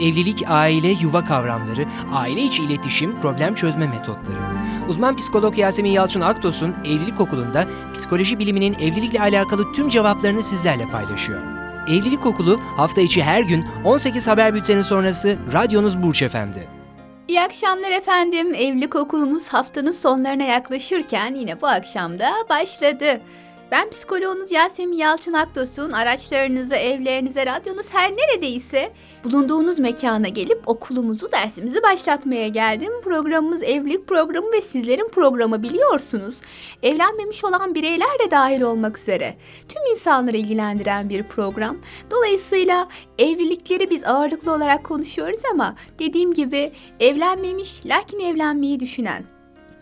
evlilik, aile, yuva kavramları, aile içi iletişim, problem çözme metotları. Uzman psikolog Yasemin Yalçın Aktos'un Evlilik Okulu'nda psikoloji biliminin evlilikle alakalı tüm cevaplarını sizlerle paylaşıyor. Evlilik Okulu hafta içi her gün 18 haber bülteni sonrası radyonuz Burç Efendi. İyi akşamlar efendim. Evlilik Okulumuz haftanın sonlarına yaklaşırken yine bu akşam da başladı. Ben psikoloğunuz Yasemin Yalçın Aktos'un araçlarınıza, evlerinize, radyonuz her neredeyse bulunduğunuz mekana gelip okulumuzu, dersimizi başlatmaya geldim. Programımız Evlilik Programı ve sizlerin programı biliyorsunuz. Evlenmemiş olan bireyler de dahil olmak üzere tüm insanları ilgilendiren bir program. Dolayısıyla evlilikleri biz ağırlıklı olarak konuşuyoruz ama dediğim gibi evlenmemiş lakin evlenmeyi düşünen,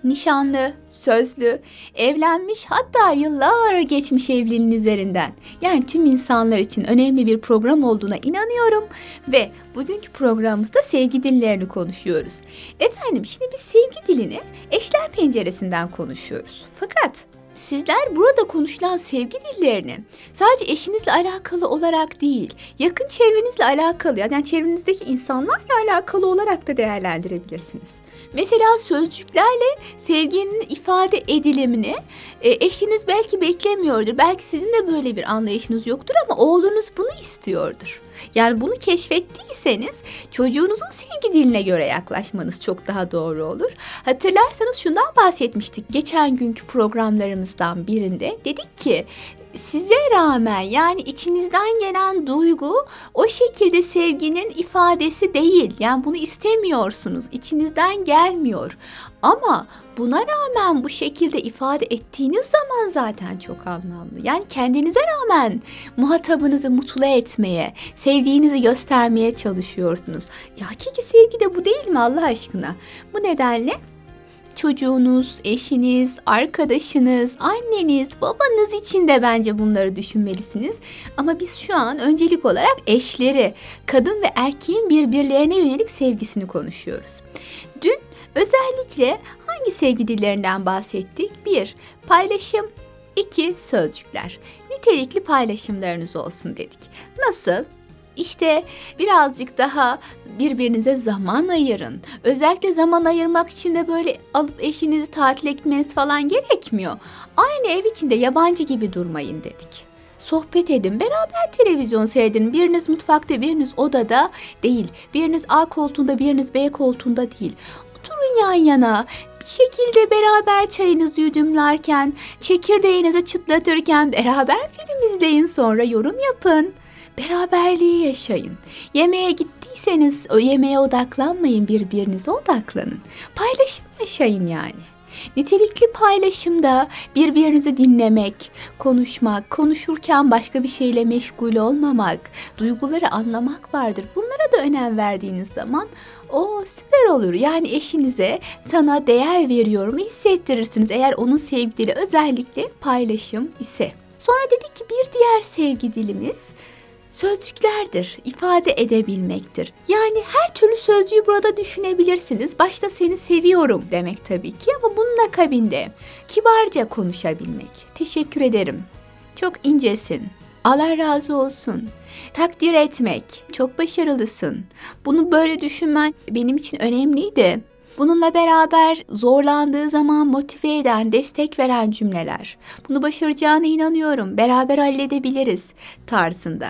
nişanlı, sözlü, evlenmiş, hatta yıllar geçmiş evliliğin üzerinden, yani tüm insanlar için önemli bir program olduğuna inanıyorum ve bugünkü programımızda sevgi dillerini konuşuyoruz. Efendim, şimdi biz sevgi dilini eşler penceresinden konuşuyoruz. Fakat sizler burada konuşulan sevgi dillerini sadece eşinizle alakalı olarak değil, yakın çevrenizle alakalı, yani çevrenizdeki insanlarla alakalı olarak da değerlendirebilirsiniz. Mesela sözcüklerle sevginin ifade edilimini eşiniz belki beklemiyordur. Belki sizin de böyle bir anlayışınız yoktur ama oğlunuz bunu istiyordur. Yani bunu keşfettiyseniz çocuğunuzun sevgi diline göre yaklaşmanız çok daha doğru olur. Hatırlarsanız şundan bahsetmiştik geçen günkü programlarımızdan birinde. Dedik ki size rağmen, yani içinizden gelen duygu o şekilde sevginin ifadesi değil. Yani bunu istemiyorsunuz, içinizden gelmiyor. Ama buna rağmen bu şekilde ifade ettiğiniz zaman zaten çok anlamlı. Yani kendinize rağmen muhatabınızı mutlu etmeye, sevdiğinizi göstermeye çalışıyorsunuz. Ya hakiki sevgi de bu değil mi Allah aşkına? Bu nedenle çocuğunuz, eşiniz, arkadaşınız, anneniz, babanız için de bence bunları düşünmelisiniz. Ama biz şu an öncelik olarak eşleri, kadın ve erkeğin birbirlerine yönelik sevgisini konuşuyoruz. Dün özellikle hangi sevgi dillerinden bahsettik? 1. Paylaşım. 2. Sözcükler. Nitelikli paylaşımlarınız olsun dedik. Nasıl? İşte birazcık daha birbirinize zaman ayırın. Özellikle zaman ayırmak için de böyle alıp eşinizi tatile gitmeniz falan gerekmiyor. Aynı ev içinde yabancı gibi durmayın dedik. Sohbet edin, beraber televizyon seyredin. Biriniz mutfakta, biriniz odada değil. Biriniz A koltuğunda, biriniz B koltuğunda değil. Oturun yan yana. Bir şekilde beraber çayınızı yudumlarken, çekirdeğinizi çıtlatırken beraber film izleyin, sonra yorum yapın. Beraberliği yaşayın. Yemeğe gittiyseniz o yemeğe odaklanmayın, birbirinize odaklanın. Paylaşım yaşayın yani. Nitelikli paylaşımda birbirinizi dinlemek, konuşmak, konuşurken başka bir şeyle meşgul olmamak, duyguları anlamak vardır. Bunlara da önem verdiğiniz zaman o süper olur. Yani eşinize sana değer veriyorum hissettirirsiniz eğer onun sevgi dili özellikle paylaşım ise. Sonra dedik ki bir diğer sevgi dilimiz sözcüklerdir, ifade edebilmektir. Yani her türlü sözcüğü burada düşünebilirsiniz. Başta seni seviyorum demek tabii ki ama bunun akabinde kibarca konuşabilmek. Teşekkür ederim, çok incesin, Allah razı olsun, takdir etmek, çok başarılısın, bunu böyle düşünmen benim için önemliydi. Bununla beraber zorlandığı zaman motive eden, destek veren cümleler. Bunu başaracağına inanıyorum, beraber halledebiliriz tarzında.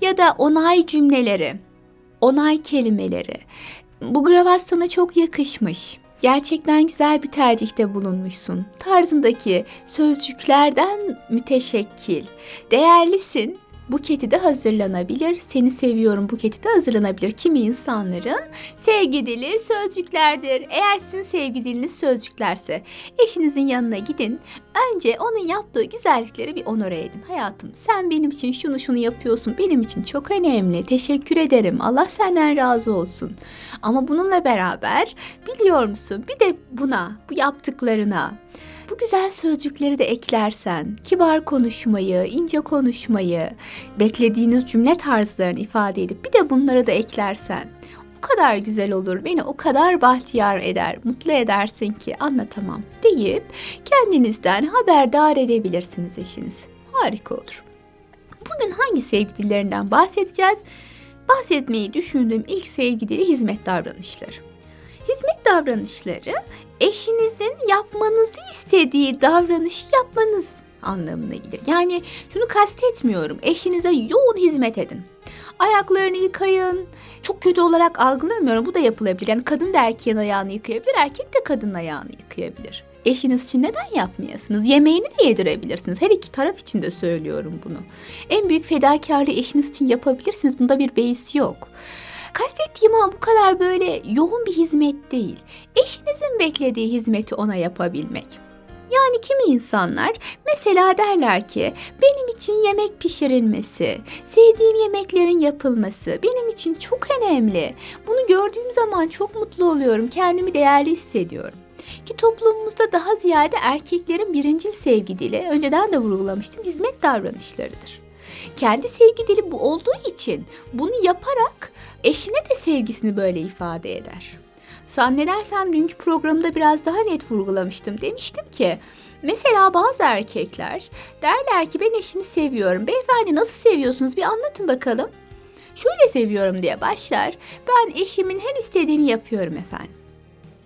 Ya da onay cümleleri, onay kelimeleri. Bu kravat sana çok yakışmış. Gerçekten güzel bir tercihte bulunmuşsun tarzındaki sözcüklerden müteşekkil. Değerlisin. Buketi de hazırlanabilir. Seni seviyorum buketi de hazırlanabilir. Kimi insanların sevgi dili sözcüklerdir. Eğer sizin sevgi diliniz sözcüklerse eşinizin yanına gidin. Önce onun yaptığı güzellikleri bir onore edin. Hayatım, sen benim için şunu şunu yapıyorsun. Benim için çok önemli. Teşekkür ederim. Allah senden razı olsun. Ama bununla beraber biliyor musun? Bir de buna, bu yaptıklarına, bu güzel sözcükleri de eklersen, kibar konuşmayı, ince konuşmayı, beklediğiniz cümle tarzlarını ifade edip bir de bunları da eklersen, o kadar güzel olur, beni o kadar bahtiyar eder, mutlu edersin ki anlatamam deyip kendinizden haberdar edebilirsiniz eşiniz. Harika olur. Bugün hangi sevgi dillerinden bahsedeceğiz? bahsetmeyi düşündüğüm ilk sevgi dili hizmet davranışları. Hizmet davranışları eşinizin yapmanızı istediği davranışı yapmanız anlamına gelir. Yani şunu kastetmiyorum, eşinize yoğun hizmet edin. Ayaklarını yıkayın. Çok kötü olarak algılamıyorum. Bu da yapılabilir. Yani kadın da erkeğin ayağını yıkayabilir. Erkek de kadının ayağını yıkayabilir. Eşiniz için neden yapmayasınız? Yemeğini de yedirebilirsiniz. Her iki taraf için de söylüyorum bunu. En büyük fedakarlığı eşiniz için yapabilirsiniz. Bunda bir beis yok. Kastettiğim ama bu kadar böyle yoğun bir hizmet değil. Eşinizin beklediği hizmeti ona yapabilmek. Yani kimi insanlar mesela derler ki benim için yemek pişirilmesi, sevdiğim yemeklerin yapılması benim için çok önemli. Bunu gördüğüm zaman çok mutlu oluyorum, kendimi değerli hissediyorum. Ki toplumumuzda daha ziyade erkeklerin birincil sevgi dili, önceden de vurgulamıştım, hizmet davranışlarıdır. Kendi sevgi dili bu olduğu için bunu yaparak eşine de sevgisini böyle ifade eder. Zannedersem dünkü programda biraz daha net vurgulamıştım. Demiştim ki mesela bazı erkekler derler ki ben eşimi seviyorum. Beyefendi nasıl seviyorsunuz bir anlatın bakalım. Şöyle seviyorum diye başlar. Ben eşimin her istediğini yapıyorum efendim.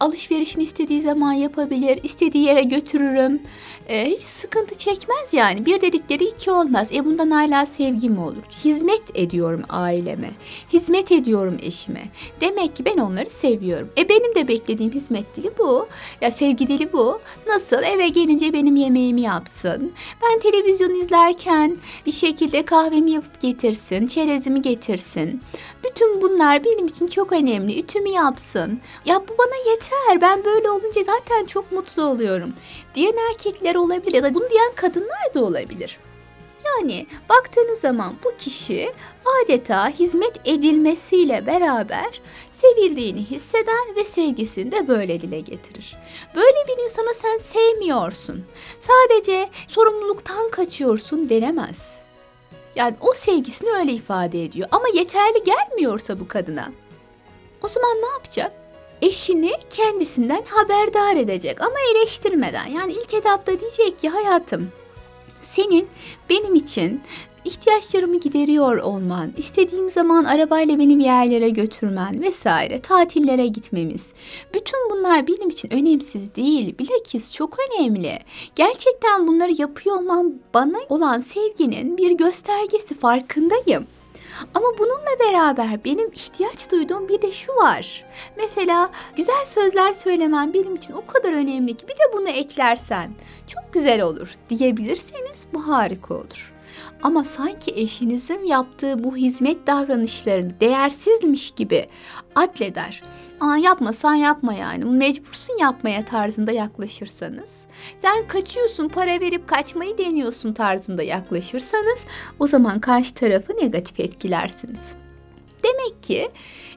Alışverişini istediği zaman yapabilir, istediği yere götürürüm. Hiç sıkıntı çekmez yani. Bir dedikleri iki olmaz. Bundan hala sevgi mi olur? Hizmet ediyorum aileme. Hizmet ediyorum eşime. Demek ki ben onları seviyorum. Benim de beklediğim hizmet dili bu. Ya sevgi dili bu. Nasıl? Eve gelince benim yemeğimi yapsın. Ben televizyon izlerken bir şekilde kahvemi yapıp getirsin, çerezimi getirsin. Bütün bunlar benim için çok önemli. Ütümü yapsın. Ya bu bana yeter. Ben böyle olunca zaten çok mutlu oluyorum diyen erkekler olabilir ya da bunu diyen kadınlar da olabilir. Yani baktığınız zaman bu kişi adeta hizmet edilmesiyle beraber sevildiğini hisseder ve sevgisini de böyle dile getirir. Böyle bir insana sen sevmiyorsun, sadece sorumluluktan kaçıyorsun denemez. Yani o sevgisini öyle ifade ediyor ama yeterli gelmiyorsa bu kadına, o zaman ne yapacak? Eşini kendisinden haberdar edecek ama eleştirmeden. Yani ilk etapta diyecek ki hayatım, senin benim için ihtiyaçlarımı gideriyor olman, istediğim zaman arabayla beni yerlere götürmen vesaire, tatillere gitmemiz. Bütün bunlar benim için önemsiz değil, bilakis çok önemli. Gerçekten bunları yapıyor olman bana olan sevginin bir göstergesi, farkındayım. Ama bununla beraber benim ihtiyaç duyduğum bir de şu var. Mesela güzel sözler söylemen benim için o kadar önemli ki bir de bunu eklersen çok güzel olur diyebilirseniz bu harika olur. Ama sanki eşinizin yaptığı bu hizmet davranışlarını değersizmiş gibi atleder. Aman yapmasan yapma yani, mecbursun yapmaya tarzında yaklaşırsanız, sen kaçıyorsun para verip kaçmayı deniyorsun tarzında yaklaşırsanız o zaman karşı tarafı negatif etkilersiniz. Demek ki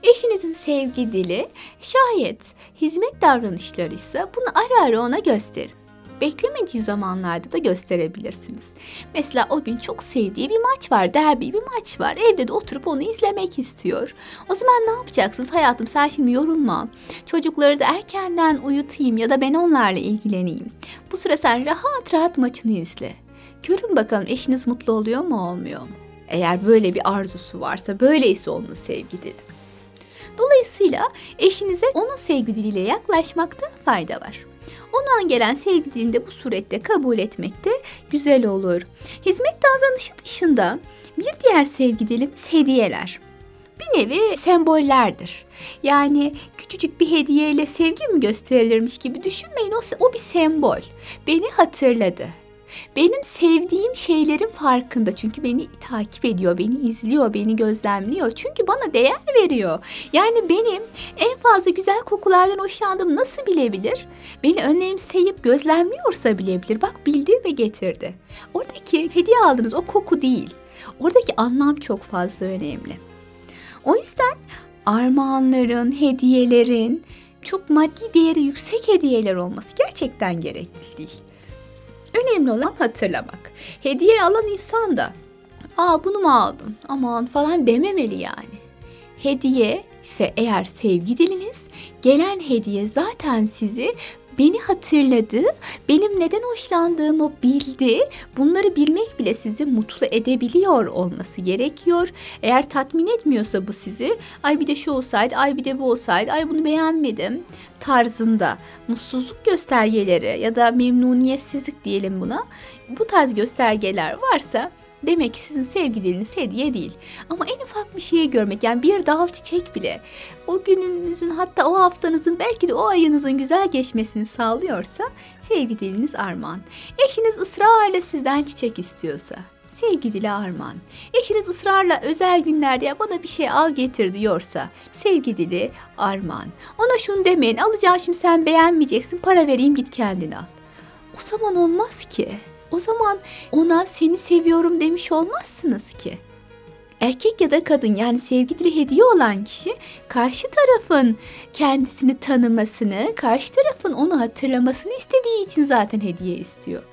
eşinizin sevgi dili şayet hizmet davranışlarıysa bunu ara ara ona gösterin. Beklemediği zamanlarda da gösterebilirsiniz. Mesela o gün çok sevdiği bir maç var, derbi bir maç var. Evde de oturup onu izlemek istiyor. O zaman ne yapacaksınız? Hayatım sen şimdi yorulma. Çocukları da erkenden uyutayım ya da ben onlarla ilgileneyim. Bu sıra sen rahat rahat maçını izle. Görün bakalım eşiniz mutlu oluyor mu olmuyor mu? Eğer böyle bir arzusu varsa, böyleyse onun sevgi dili. Dolayısıyla eşinize onun sevgi diliyle yaklaşmakta fayda var. Ondan gelen sevgi dilini de bu surette kabul etmek de güzel olur. Hizmet davranışı dışında bir diğer sevgi dilimiz hediyeler. Bir nevi sembollerdir. Yani küçücük bir hediyeyle sevgi mi gösterilirmiş gibi düşünmeyin, o bir sembol. Beni hatırladı. Benim sevdiğim şeylerin farkında, çünkü beni takip ediyor, beni izliyor, beni gözlemliyor, çünkü bana değer veriyor. Yani benim en fazla güzel kokulardan hoşlandığımı nasıl bilebilir? Beni önemseyip gözlemliyorsa bilebilir. Bak bildi ve getirdi. Oradaki hediye aldığınız o koku değil, oradaki anlam çok fazla önemli. O yüzden armağanların, hediyelerin çok maddi değeri yüksek hediyeler olması gerçekten gerekli değil. Önemli olan hatırlamak. Hediye alan insan da bunu mu aldın aman falan dememeli yani. Hediye ise eğer sevgi diliniz, gelen hediye zaten sizi beni hatırladı, benim neden hoşlandığımı bildi. Bunları bilmek bile sizi mutlu edebiliyor olması gerekiyor. Eğer tatmin etmiyorsa bu sizi, ay bir de şu olsaydı, ay bir de bu olsaydı, ay bunu beğenmedim tarzında mutsuzluk göstergeleri ya da memnuniyetsizlik diyelim buna, bu tarz göstergeler varsa demek ki sizin sevgi diliniz hediye değil. Ama en ufak bir şeyi görmek, yani bir dal çiçek bile o gününüzün, hatta o haftanızın, belki de o ayınızın güzel geçmesini sağlıyorsa sevgi diliniz armağan. Eşiniz ısrarla sizden çiçek istiyorsa sevgi dili armağan. Eşiniz ısrarla özel günlerde ya bana bir şey al getir diyorsa sevgi dili armağan. Ona şunu demeyin, alacağım şimdi sen beğenmeyeceksin, para vereyim git kendin al. O zaman olmaz ki. O zaman ona seni seviyorum demiş olmazsınız ki. Erkek ya da kadın, yani sevgi dili hediye olan kişi, karşı tarafın kendisini tanımasını, karşı tarafın onu hatırlamasını istediği için zaten hediye istiyor.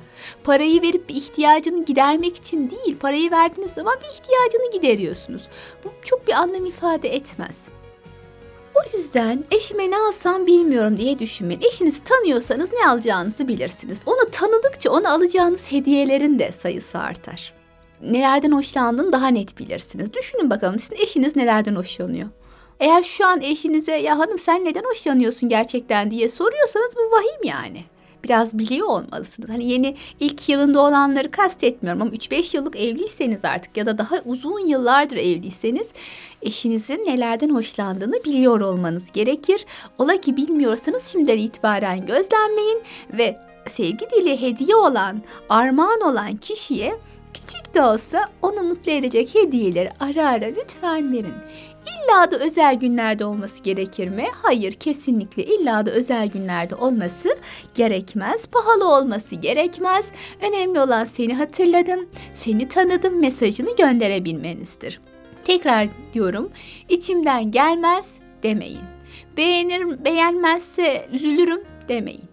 Parayı verip bir ihtiyacını gidermek için değil, parayı verdiğiniz zaman bir ihtiyacını gideriyorsunuz. Bu çok bir anlam ifade etmez. O yüzden eşime ne alsam bilmiyorum diye düşünmeyin. Eşinizi tanıyorsanız ne alacağınızı bilirsiniz. Onu tanıdıkça ona alacağınız hediyelerin de sayısı artar. Nelerden hoşlandığını daha net bilirsiniz. Düşünün bakalım, sizin eşiniz nelerden hoşlanıyor? Eğer şu an eşinize ya hanım sen neden hoşlanıyorsun gerçekten diye soruyorsanız bu vahim yani. Biraz biliyor olmalısınız. Hani yeni ilk yılında olanları kastetmiyorum ama 3-5 yıllık evliyseniz artık ya da daha uzun yıllardır evliyseniz eşinizin nelerden hoşlandığını biliyor olmanız gerekir. Ola ki bilmiyorsanız şimdiden itibaren gözlemleyin ve sevgi dili hediye olan, armağan olan kişiye küçük de olsa onu mutlu edecek hediyeleri ara ara lütfen verin. İlla da özel günlerde olması gerekir mi? Hayır, kesinlikle illa da özel günlerde olması gerekmez. Pahalı olması gerekmez. Önemli olan seni hatırladım, seni tanıdım mesajını gönderebilmenizdir. Tekrar diyorum, içimden gelmez demeyin. Beğenirim, beğenmezse üzülürüm demeyin.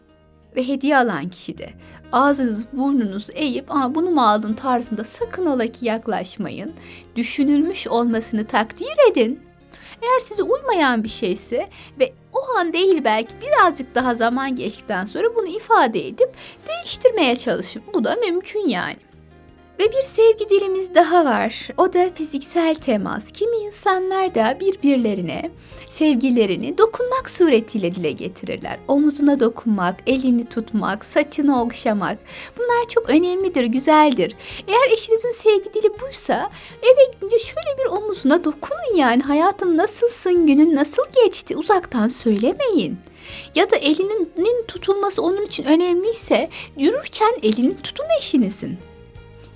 Ve hediye alan kişi de ağzınız burnunuzu eğip bunu mu aldın tarzında sakın ola ki yaklaşmayın. Düşünülmüş olmasını takdir edin. Eğer size uymayan bir şeyse ve o an değil belki birazcık daha zaman geçtikten sonra bunu ifade edip değiştirmeye çalışın. Bu da mümkün yani. Ve bir sevgi dilimiz daha var. O da fiziksel temas. Kimi insanlar da birbirlerine sevgilerini dokunmak suretiyle dile getirirler. Omuzuna dokunmak, elini tutmak, saçını okşamak. Bunlar çok önemlidir, güzeldir. Eğer eşinizin sevgi dili buysa eve gidince şöyle bir omuzuna dokunun yani. Hayatım nasılsın, günün nasıl geçti uzaktan söylemeyin. Ya da elinin tutulması onun için önemliyse yürürken elini tutun eşinizin.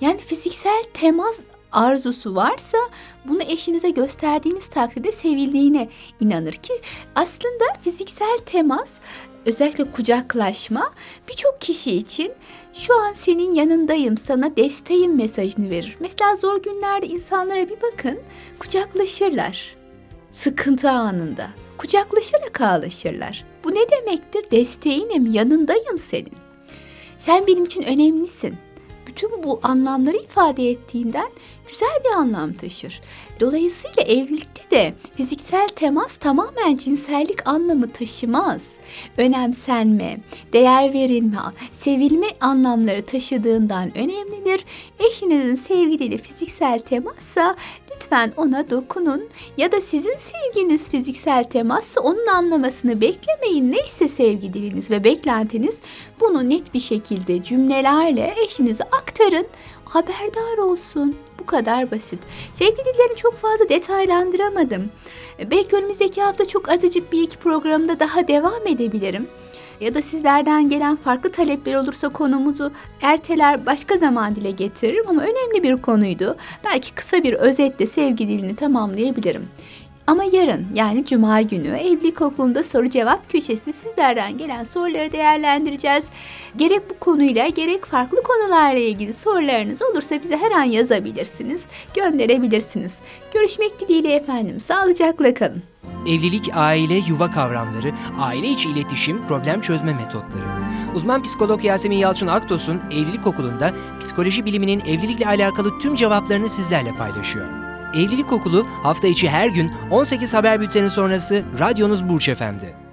Yani fiziksel temas arzusu varsa bunu eşinize gösterdiğiniz takdirde sevildiğine inanır ki aslında fiziksel temas, özellikle kucaklaşma birçok kişi için şu an senin yanındayım, sana desteğim mesajını verir. Mesela zor günlerde insanlara bir bakın, kucaklaşırlar. Sıkıntı anında kucaklaşarak ağlaşırlar. Bu ne demektir? Desteğinim, yanındayım senin. Sen benim için önemlisin. Bütün bu anlamları ifade ettiğinden güzel bir anlam taşır. Dolayısıyla evlilikte de fiziksel temas tamamen cinsellik anlamı taşımaz. Önemsenme, değer verilme, sevilme anlamları taşıdığından önemlidir. Eşinizin sevgiliyle fiziksel temassa lütfen ona dokunun ya da sizin sevginiz fiziksel temassa onun anlamasını beklemeyin. Neyse sevgi diliniz ve beklentiniz, bunu net bir şekilde cümlelerle eşinize aktarın, haberdar olsun. Bu kadar basit. Sevgi dillerini çok fazla detaylandıramadım. Belki önümüzdeki hafta çok azıcık bir iki programda daha devam edebilirim. Ya da sizlerden gelen farklı talepler olursa konumuzu erteler, başka zaman dile getiririm ama önemli bir konuydu. Belki kısa bir özetle sevgi dilini tamamlayabilirim. Ama yarın, yani Cuma günü Evlilik Okulu'nda soru cevap köşesi, sizlerden gelen soruları değerlendireceğiz. Gerek bu konuyla gerek farklı konularla ilgili sorularınız olursa bize her an yazabilirsiniz, gönderebilirsiniz. Görüşmek dileğiyle efendim, sağlıcakla kalın. Evlilik, aile, yuva kavramları, aile içi iletişim, problem çözme metotları. Uzman psikolog Yasemin Yalçın Aktos'un Evlilik Okulu'nda psikoloji biliminin evlilikle alakalı tüm cevaplarını sizlerle paylaşıyor. Evlilik Okulu hafta içi her gün 18 haber bülteni sonrası radyonuz Burç Efendi.